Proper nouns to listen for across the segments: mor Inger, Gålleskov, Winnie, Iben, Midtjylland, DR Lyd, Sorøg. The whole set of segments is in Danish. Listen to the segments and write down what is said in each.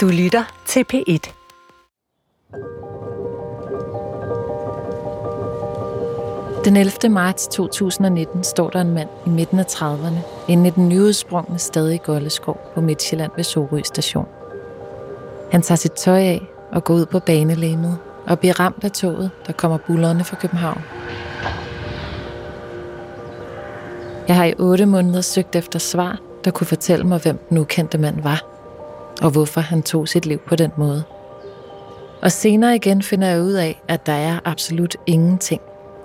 Du lytter til P1. Den 11. marts 2019 står der en mand i midten af 30'erne inde i den nyudsprungne sted i Gålleskov på Midtjylland ved Sorøg station. Han tager sit tøj af og går ud på banelænet og bliver ramt af toget, der kommer bullerne fra København. Jeg har i 8 måneder søgt efter svar, der kunne fortælle mig, hvem den ukendte mand var, og hvorfor han tog sit liv på den måde. Og senere igen finder jeg ud af, at der er absolut ingenting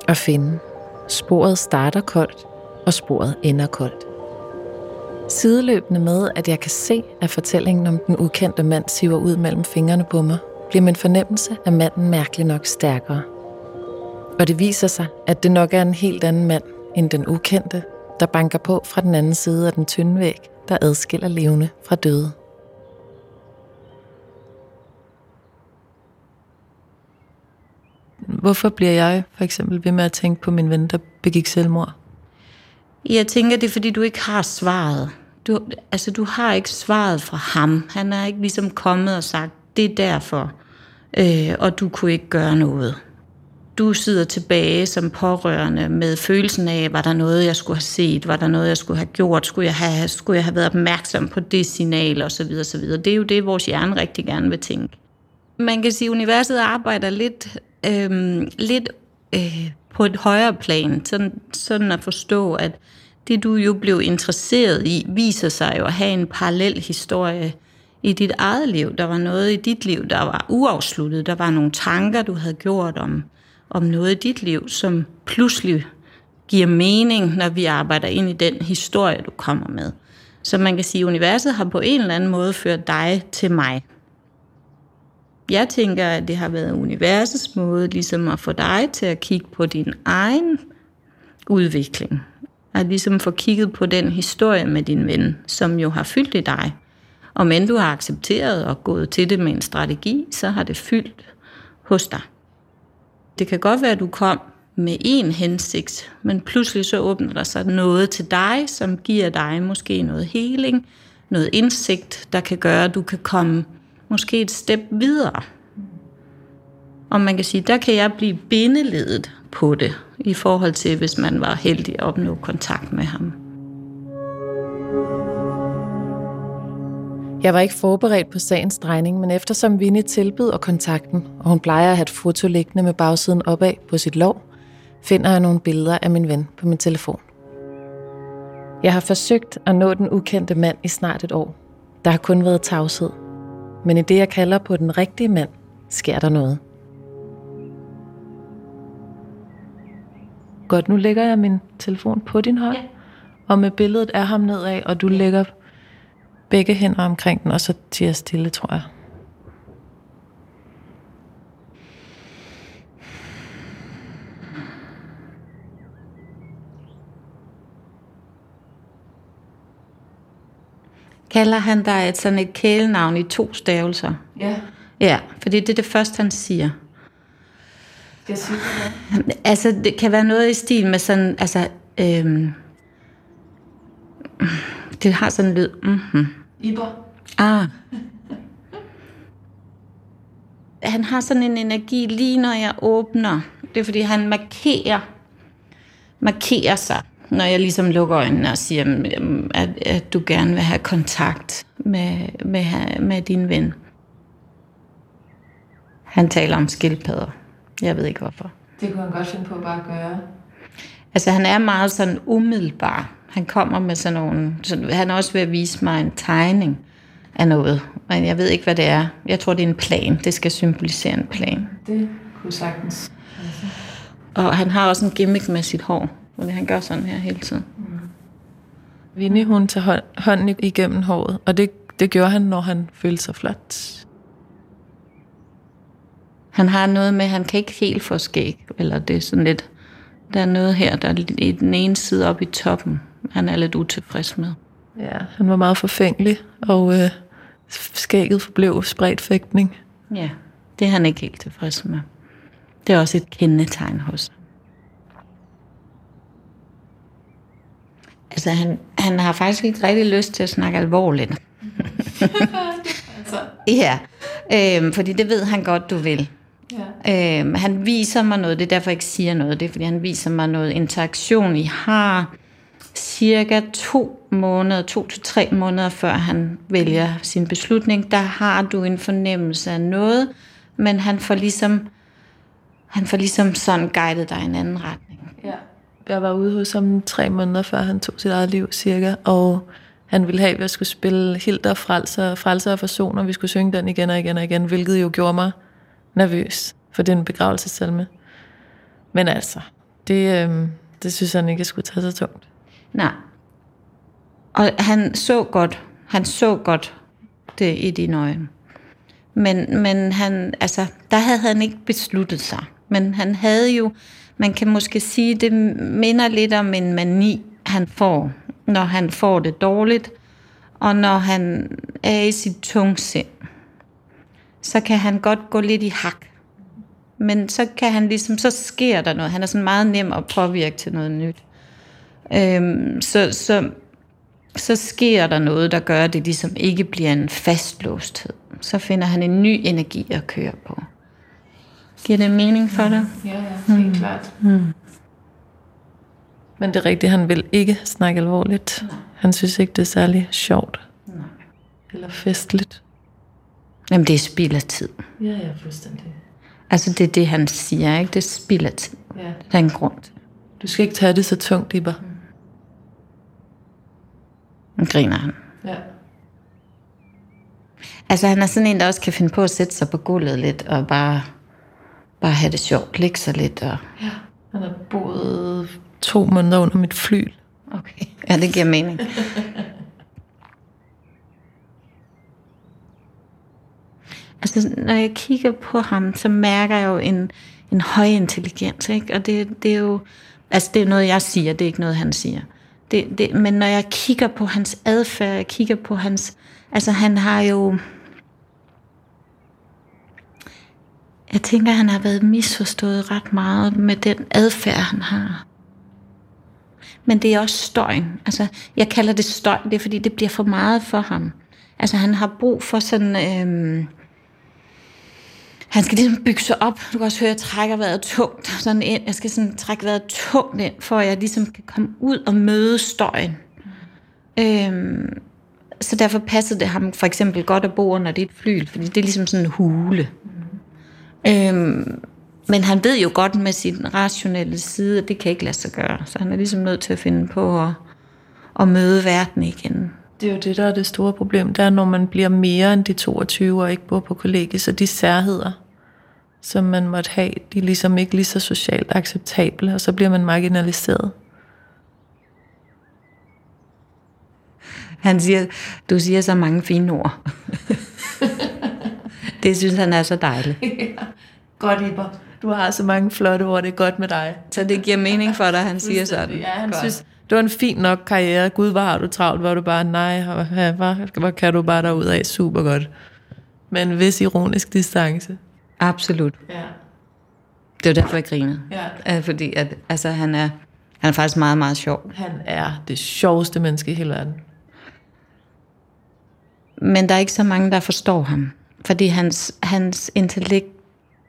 at finde. Sporet starter koldt, og sporet ender koldt. Sideløbende med, at jeg kan se, at fortællingen om den ukendte mand siver ud mellem fingrene på mig, bliver min fornemmelse af manden mærkeligt nok stærkere. Og det viser sig, at det nok er en helt anden mand end den ukendte, der banker på fra den anden side af den tynde væg, der adskiller levende fra døde. Hvorfor bliver jeg for eksempel ved med at tænke på min ven, der begik selvmord? Jeg tænker, det er, fordi du ikke har svaret. Du har ikke svaret fra ham. Han er ikke ligesom kommet og sagt, det er derfor, og du kunne ikke gøre noget. Du sidder tilbage som pårørende med følelsen af, var der noget, jeg skulle have set? Var der noget, jeg skulle have gjort? Skulle jeg have været opmærksom på det signal? Og så videre, så videre. Det er jo det, vores hjerne rigtig gerne vil tænke. Man kan sige, at universet arbejder lidt på et højere plan. Sådan at forstå, at det, du jo blev interesseret i, viser sig jo at have en parallel historie i dit eget liv. Der var noget i dit liv, der var uafsluttet. Der var nogle tanker, du havde gjort om noget i dit liv, som pludselig giver mening, når vi arbejder ind i den historie, du kommer med. Så man kan sige, at universet har på en eller anden måde ført dig til mig. Jeg tænker, at det har været universets måde ligesom at få dig til at kigge på din egen udvikling. At ligesom få kigget på den historie med din ven, som jo har fyldt i dig. Og men du har accepteret og gået til det med en strategi, så har det fyldt hos dig. Det kan godt være, at du kom med én hensigt, men pludselig så åbner der sig noget til dig, som giver dig måske noget healing, noget indsigt, der kan gøre, at du kan komme måske et step videre. Og man kan sige, der kan jeg blive bindeledet på det, i forhold til, hvis man var heldig at opnå kontakt med ham. Jeg var ikke forberedt på sagens drejning, men eftersom Winnie tilbød at kontakte dem, og hun plejer at have et foto liggende med bagsiden opad på sit lår, finder jeg nogle billeder af min ven på min telefon. Jeg har forsøgt at nå den ukendte mand i snart et år. Der har kun været tavshed. Men i det, jeg kalder på den rigtige mand, sker der noget. Godt, nu lægger jeg min telefon på din hånd, og med billedet er ham nedad, og du lægger begge hænder omkring den, og så tiger stille, tror jeg. Kalder han dig et kælenavn i 2 stavelser? Ja. Ja, for det er det første, han siger. Det synes jeg. Altså, det kan være noget i stil med sådan, det har sådan en lyd. Mm-hmm. Iber. Ah. Han har sådan en energi, lige når jeg åbner. Det er, fordi han markerer sig, når jeg ligesom lukker øjnene og siger, at du gerne vil have kontakt med din ven. Han taler om skildpadder. Jeg ved ikke hvorfor. Det kunne han godt finde på bare at gøre. Altså, han er meget sådan umiddelbar. Han kommer med sådan nogle... Han er også ved at vise mig en tegning af noget. Men jeg ved ikke, hvad det er. Jeg tror, det er en plan. Det skal symbolisere en plan. Det kunne sagtens. Altså. Og han har også en gimmick med sit hår. Fordi han gør sådan her hele tiden. Mm. Winnie, hun tager hånden igennem håret. Og det gjorde han, når han følte sig flot. Han har noget med, han kan ikke helt få skæg. Eller det er sådan lidt... Der er noget her, der er i den ene side oppe i toppen, han er lidt utilfreds med. Ja, han var meget forfængelig, og skægget forblev spredt fægtning. Ja, det er han ikke helt tilfreds med. Det er også et kendetegn hos ham. Altså, han har faktisk ikke rigtig lyst til at snakke alvorligt. Så. Ja, fordi det ved han godt, du vil. Ja. Han viser mig noget, det er derfor jeg ikke siger noget, det er fordi han viser mig noget interaktion. I har cirka 2 til 3 måneder før han vælger sin beslutning, der har du en fornemmelse af noget, men han får ligesom sådan guidet dig i en anden retning. Ja. Jeg var ude hos ham 3 måneder før han tog sit eget liv cirka, og han ville have, at jeg skulle spille Hilder, Frelser og Forsoner, vi skulle synge den igen og igen og igen, hvilket jo gjorde mig nervøs, for det er en begravelsesalme. Men altså, det synes han ikke, jeg skulle tage så tungt. Nej. Og han så godt det i dine øjne. Men han, altså, der havde han ikke besluttet sig. Men han havde jo, man kan måske sige, det minder lidt om en mani, han får, når han får det dårligt, og når han er i sit tungsind. Så kan han godt gå lidt i hak. Men så kan han ligesom, så sker der noget. Han er sådan meget nem at påvirke til noget nyt. Så sker der noget, der gør, at det ligesom ikke bliver en fastlåsthed. Så finder han en ny energi at køre på. Giver det mening for dig? Ja, helt klart. Men det er rigtigt, han vil ikke snakke alvorligt. Nej. Han synes ikke, det er særlig sjovt. Nej. Eller festligt. Jamen, det er spild af tid. Ja, fuldstændig. Altså, det er det, han siger, ikke? Det er spild af tid. Ja. Der er en grund. Du skal ikke tage det så tungt, Iber. Nu griner han. Ja. Altså, han er sådan en, der også kan finde på at sætte sig på gulvet lidt, og bare have det sjovt, ligge sig lidt. Og... Ja, han har boet 2 måneder under mit fly. Okay, ja, det giver mening. Altså, når jeg kigger på ham, så mærker jeg jo en høj intelligens, ikke? Og det er jo... Altså, det er noget, jeg siger, det er ikke noget, han siger. Men når jeg kigger på hans adfærd, jeg kigger på hans... Altså, han har jo... Jeg tænker, han har været misforstået ret meget med den adfærd, han har. Men det er også støjen. Altså, jeg kalder det støj, det er, fordi det bliver for meget for ham. Altså, han har brug for sådan... Han skal ligesom bygge sig op. Du kan også høre, at jeg trækker vejret tungt sådan ind. Jeg skal sådan trække vejret tungt ind, for at jeg ligesom kan komme ud og møde støjen. Så derfor passede det ham for eksempel godt at bo under dit fly, fordi det er ligesom sådan en hule. Men han ved jo godt med sin rationelle side, at det kan ikke lade sig gøre. Så han er ligesom nødt til at finde på at møde verden igen. Det er jo det, der er det store problem. Det er, når man bliver mere end de 22 og ikke bor på kollegiet, så de særheder, som man måtte have, de er ligesom ikke lige så socialt acceptable, og så bliver man marginaliseret. Han siger, du siger så mange fine ord. Det synes han er så dejligt. Ja. Godt, Iber. Du har så mange flotte ord, det er godt med dig. Så det giver mening for dig, han siger sådan. Ja, han synes... Det var en fin nok karriere. Gud, hvor har du travlt, hvor du bare, nej, hvor kan du bare derudad, super godt. Men en vis ironisk distance. Absolut. Ja. Det var derfor, jeg grinede. Ja. Fordi at, altså, han er faktisk meget, meget sjov. Han er det sjoveste menneske i hele verden. Men der er ikke så mange, der forstår ham. Fordi hans intellekt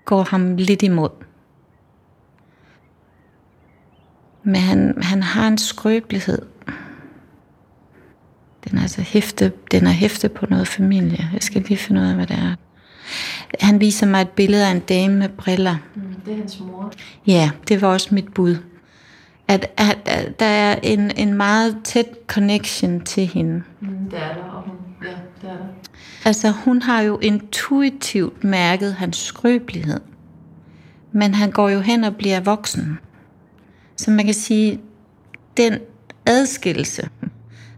går ham lidt imod. Men han har en skrøbelighed. Den er altså hæfte på noget familie. Jeg skal lige finde ud af, hvad det er. Han viser mig et billede af en dame med briller. Det er hans mor. Ja, det var også mit bud. At der er en meget tæt connection til hende. Det er der, og hun, ja, det er der. Altså, hun har jo intuitivt mærket hans skrøbelighed. Men han går jo hen og bliver voksen. Så man kan sige, den adskillelse,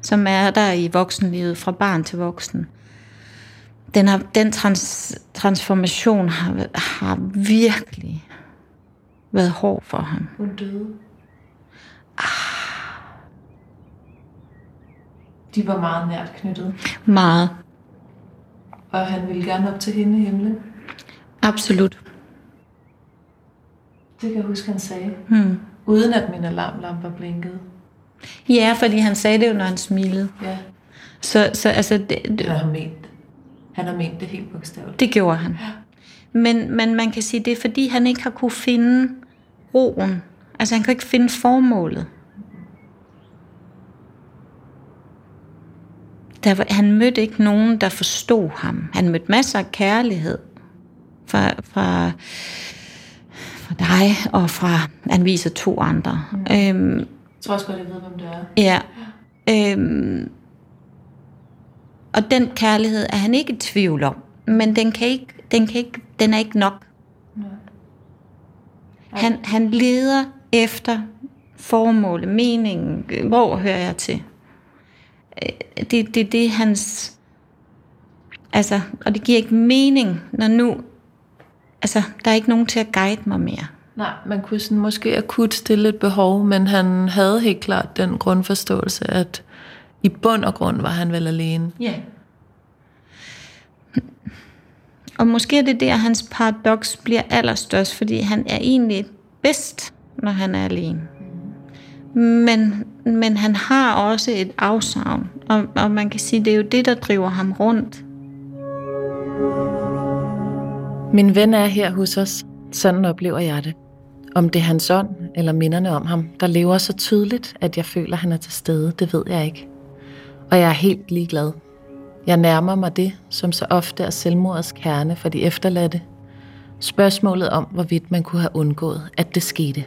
som er der i voksenlivet fra barn til voksen, den transformation har virkelig været hård for ham. Hun døde. De var meget nært knyttet. Meget. Og han ville gerne op til hende i himlen. Absolut. Det kan jeg huske, han sagde. Uden at min alarmlamper blinkede. Ja, fordi han sagde det jo, når han smilede. Ja. Så altså... Det var han ment. Han har ment det helt bogstaveligt. Det gjorde han. Ja. Men man kan sige, det er fordi, han ikke har kunne finde roen. Altså, han kan ikke finde formålet. Han mødte ikke nogen, der forstod ham. Han mødte masser af kærlighed fra dig og fra... Han viser 2 andre. Ja. Jeg tror også godt, jeg ved, hvem det er. Ja. Og den kærlighed er han ikke i tvivl om. Men den er ikke nok. Ja. Han leder efter formålet, meningen. Hvor hører jeg til? Det hans... Altså, og det giver ikke mening, når nu... Altså, der er ikke nogen til at guide mig mere. Nej, man kunne sådan måske akut stille et behov, men han havde helt klart den grundforståelse, at i bund og grund var han vel alene. Ja. Yeah. Og måske er det der, hans paradoks bliver allerstørst, fordi han er egentlig bedst, når han er alene. Men han har også et afsavn, og man kan sige, det er jo det, der driver ham rundt. Min ven er her hos os. Sådan oplever jeg det. Om det er hans ånd eller minderne om ham, der lever så tydeligt, at jeg føler, han er til stede, det ved jeg ikke. Og jeg er helt ligeglad. Jeg nærmer mig det, som så ofte er selvmordets kerne for de efterladte. Spørgsmålet om, hvorvidt man kunne have undgået, at det skete.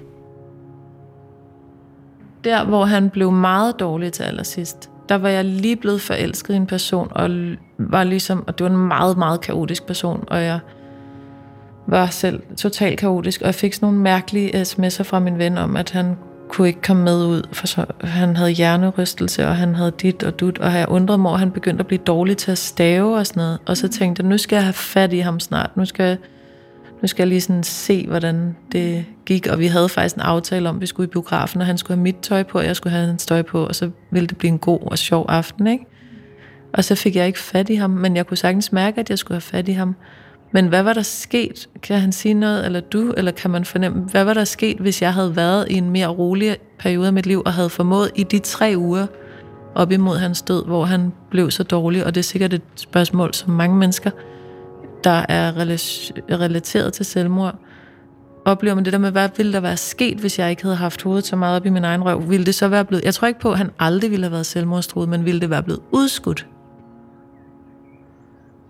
Der, hvor han blev meget dårlig til allersidst, der var jeg lige blevet forelsket i en person, og var ligesom, og det var en meget, meget kaotisk person, og jeg var selv totalt kaotisk, og jeg fik sådan nogle mærkelige sms'er fra min ven om, at han kunne ikke komme med ud, for så, han havde hjernerystelse, og han havde dit og dut, og jeg undrede mig, han begyndte at blive dårlig til at stave og sådan noget, og så tænkte jeg, nu skal jeg have fat i ham snart, nu skal jeg lige sådan se, hvordan det gik, og vi havde faktisk en aftale om, vi skulle i biografen, og han skulle have mit tøj på, og jeg skulle have hans tøj på, og så ville det blive en god og sjov aften, ikke? Og så fik jeg ikke fat i ham, men jeg kunne sagtens mærke, at jeg skulle have fat i ham. Men hvad var der sket? Kan han sige noget, eller kan man fornemme, hvad var der sket, hvis jeg havde været i en mere rolig periode af mit liv, og havde formået i de 3 uger op imod hans død, hvor han blev så dårlig, og det er sikkert et spørgsmål, som mange mennesker, der er relateret til selvmord, oplever man det der med, hvad ville der være sket, hvis jeg ikke havde haft hovedet så meget op i min egen røv? Ville det så være blevet... Jeg tror ikke på, at han aldrig ville have været selvmordstruet, men ville det være blevet udskudt?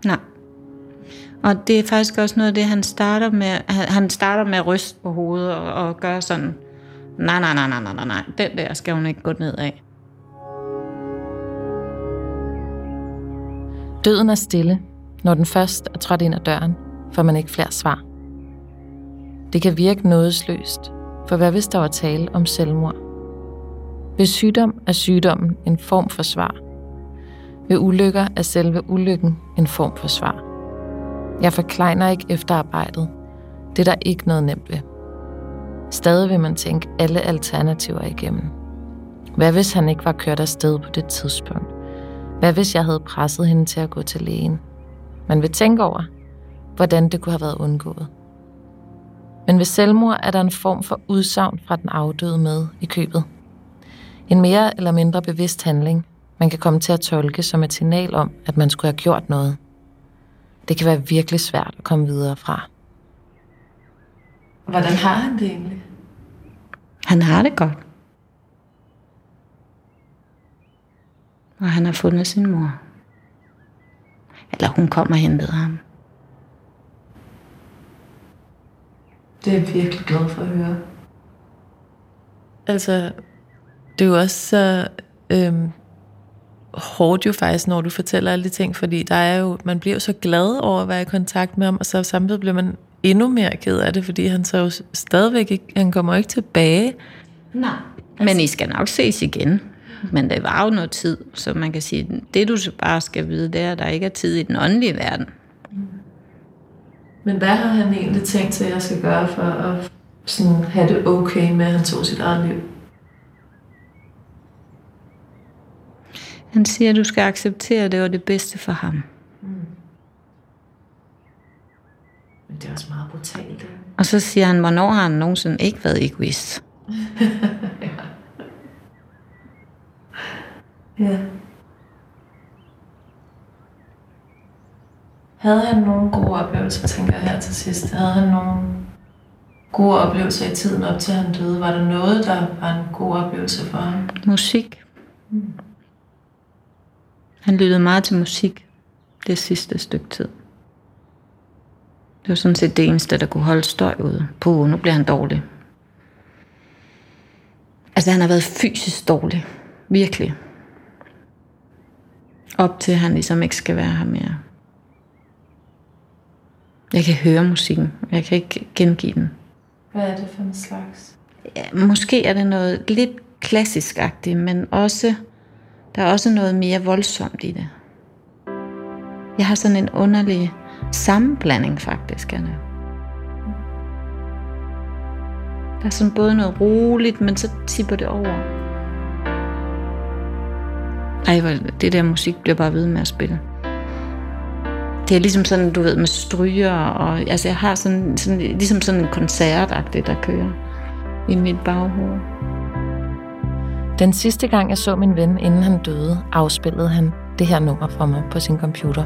Nej. Og det er faktisk også noget af det, han starter med. Han starter med at ryste på hovedet og gøre sådan, nej, den der skal hun ikke gå ned af. Døden er stille, når den først er trådt ind ad døren, får man ikke flere svar. Det kan virke nådesløst, for hvad hvis der var tale om selvmord? Ved sygdom er sygdommen en form for svar. Ved ulykker er selve ulykken en form for svar. Jeg forklejner ikke efterarbejdet. Det er der ikke noget nemt ved. Stadig vil man tænke alle alternativer igennem. Hvad hvis han ikke var kørt afsted på det tidspunkt? Hvad hvis jeg havde presset hende til at gå til lægen? Man vil tænke over, hvordan det kunne have været undgået. Men ved selvmord er der en form for udsagn fra den afdøde med i købet. En mere eller mindre bevidst handling, man kan komme til at tolke som et signal om, at man skulle have gjort noget. Det kan være virkelig svært at komme videre fra. Hvordan har han det egentlig? Han har det godt. Og han har fundet sin mor. Eller hun kommer hen med ham. Det er jeg virkelig glad for at høre. Altså, det er jo også så... hårdt jo faktisk, når du fortæller alle de ting, fordi der er jo, man bliver jo så glad over at være i kontakt med ham, og så samtidig bliver man endnu mere ked af det, fordi han så jo stadigvæk ikke, han kommer ikke tilbage. Nej, men I skal nok ses igen. Men der var jo noget tid, så man kan sige, det du bare skal vide, det er, at der ikke er tid i den åndelige verden. Men hvad har han egentlig tænkt sig, at jeg skal gøre for at sådan have det okay med, at han tog sit eget liv? Han siger, at du skal acceptere, at det var det bedste for ham. Mm. Men det er også meget brutalt. Og så siger han, hvornår har han nogensinde ikke været egoist? Ja. Ja. Havde han nogle gode oplevelser, tænker jeg her til sidst? Havde han nogle gode oplevelser i tiden op til han døde? Var der noget, der var en god oplevelse for ham? Musik. Han lyttede meget til musik det sidste stykke tid. Det var sådan set det eneste, der kunne holde støj ude. Puh, nu bliver han dårlig. Altså, han har været fysisk dårlig. Virkelig. Op til han ligesom ikke skal være her mere. Jeg kan høre musikken. Jeg kan ikke gengive den. Hvad er det for en slags? Ja, måske er det noget lidt klassisk-agtigt, men også, der er også noget mere voldsomt i det. Jeg har sådan en underlig sammenblanding, faktisk. Der er sådan både noget roligt, men så tipper det over. Ej, det der musik bliver bare ved med at spille. Det er ligesom sådan, du ved, med stryger, og altså jeg har sådan ligesom sådan en koncertagtig, der kører i mit baghoved. Den sidste gang, jeg så min ven, inden han døde, afspillede han det her nummer for mig på sin computer.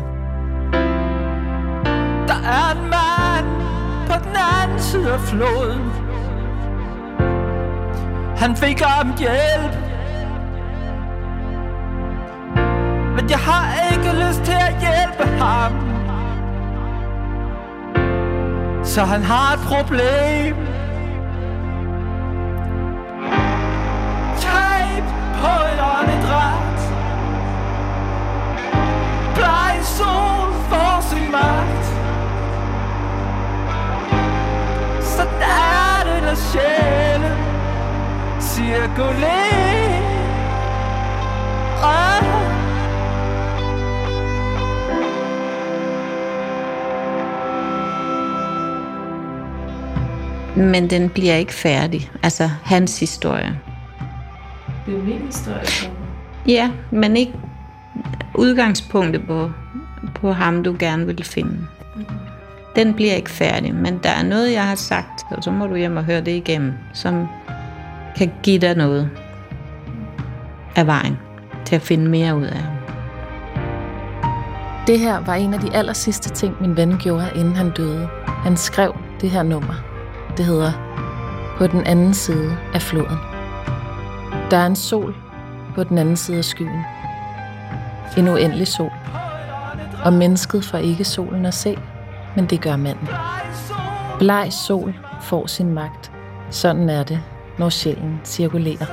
Der er en mand på den anden side af floden. Han fik om hjælp. Men jeg har ikke lyst til at hjælpe ham. Så han har et problem. Tape på et åndedræt. Bleg sol for sin magt. Sådan er det, der sjælen cirkulerer. Men den bliver ikke færdig. Altså, hans historie. Det er min historie. Ja, men ikke udgangspunktet på ham, du gerne vil finde. Den bliver ikke færdig, men der er noget, jeg har sagt, og så må du hjem og høre det igennem, som kan give dig noget af vejen til at finde mere ud af ham. Det her var en af de allersidste ting, min ven gjorde, inden han døde. Han skrev det her nummer. Det hedder På den anden side af floden. Der er en sol på den anden side af skyen. En uendelig sol. Og mennesket får ikke solen at se, men det gør manden. Bleg sol får sin magt. Sådan er det, når sjælen cirkulerer.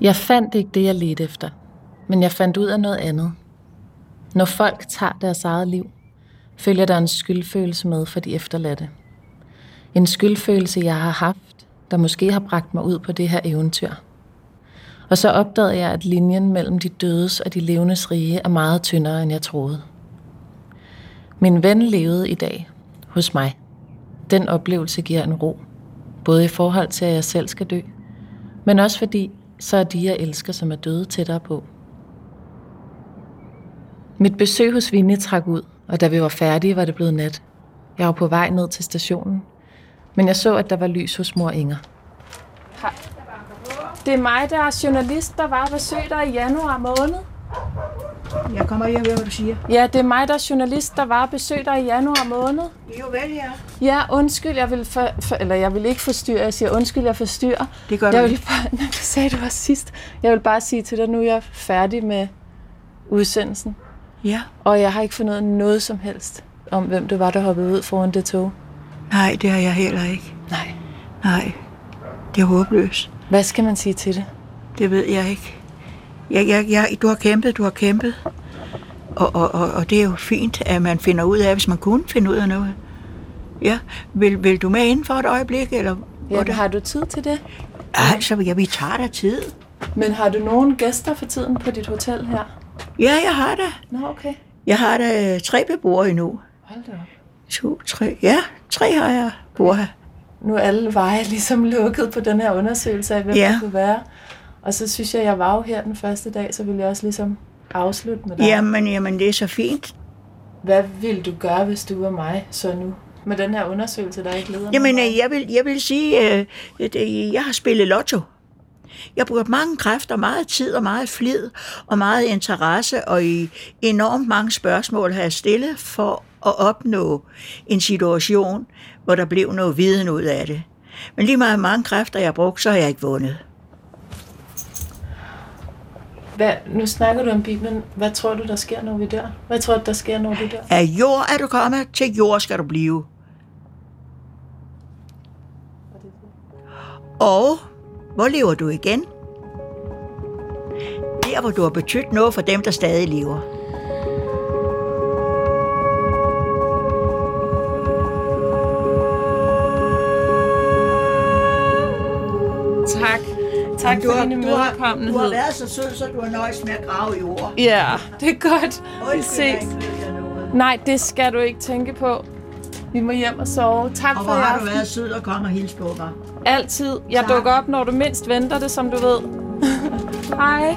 Jeg fandt ikke det, jeg ledte efter, men jeg fandt ud af noget andet. Når folk tager deres eget liv, følger der en skyldfølelse med for de efterladte. En skyldfølelse, jeg har haft, der måske har bragt mig ud på det her eventyr. Og så opdagede jeg, at linjen mellem de dødes og de levendes rige er meget tyndere, end jeg troede. Min ven levede i dag hos mig. Den oplevelse giver en ro, både i forhold til, at jeg selv skal dø, men også fordi, så er de, jeg elsker, som er døde, tættere på. Mit besøg hos Winnie trak ud, og da vi var færdige, var det blevet nat. Jeg var på vej ned til stationen, men jeg så, at der var lys hos mor Inger. Hej. Det er mig, der er journalist, der var og besøgte dig i januar måned. Jeg kommer lige og hører, hvad du siger. Ja, det er mig, der er journalist, der var og besøgte dig i januar måned. Jo vel, ja. Ja, undskyld, jeg vil ikke forstyrre. Jeg siger undskyld, jeg forstyrrer. Det gør du ikke. Du sagde, du var sidst. Jeg vil bare sige til dig, nu er jeg færdig med udsendelsen. Ja. Og jeg har ikke fundet noget som helst om, hvem du var, der hoppede ud foran det tog. Nej, det har jeg heller ikke. Nej. Det er håbløst. Hvad skal man sige til det? Det ved jeg ikke. Du har kæmpet. Og det er jo fint, at man finder ud af, hvis man kunne finde ud af noget. Ja, vil du med inden for et øjeblik? Eller ja, har du tid til det? Altså, vi tager da tid. Men har du nogen gæster for tiden på dit hotel her? Ja, jeg har da. Nå, okay. Jeg har da 3 beboere endnu. Hold da op. 2, 3. Ja, 3 har jeg beboere her. Nu er alle veje ligesom lukket på den her undersøgelse af, hvem det kunne være. Og så synes jeg var jo her den første dag, så ville jeg også ligesom afslutte med dig? Jamen, det er så fint. Hvad ville du gøre, hvis du var mig så nu? Med den her undersøgelse, der ikke leder mig? Jamen, jeg vil sige, at jeg har spillet lotto. Jeg bruger mange kræfter, meget tid og meget flid og meget interesse, og i enormt mange spørgsmål har jeg stillet for at opnå en situation, hvor der blev noget viden ud af det. Men lige meget mange kræfter, jeg har brugt, så har jeg ikke vundet. Nu snakker du om Bibelen. Hvad tror du, der sker, når vi dør? Hvad tror du, der sker, når vi dør? Af jord er du kommet, til jord skal du blive. Og hvor lever du igen? Der, hvor du har betydt noget for dem, der stadig lever. Tak. Tak for din medkommenhed. Du har været så sød, så du har nøjes med at grave i ord. Ja, det er godt. Vi ses. Nej, det skal du ikke tænke på. Vi må hjem og sove. Tak og for i aften. Og hvor har du været sød og komme og hilse på mig? Altid. Jeg dukker op, når du mindst venter det, som du ved. Hej.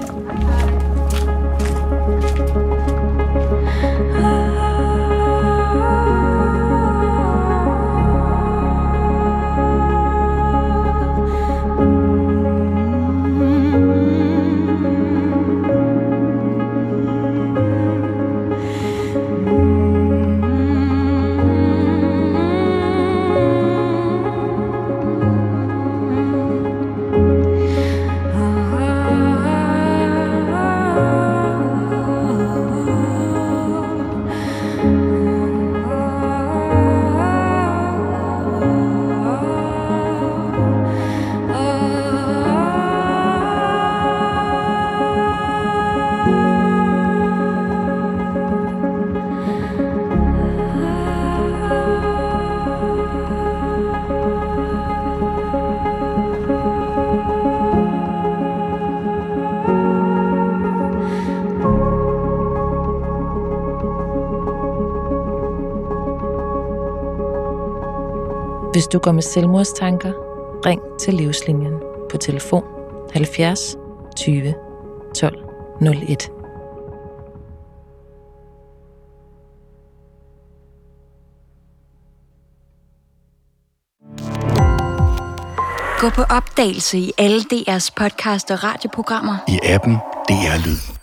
Hvis du går med selvmordstanker, ring til Livslinjen på telefon 70 20 12 01. Gå på opdagelse i alle DR's podcast og radioprogrammer i appen DR Lyd.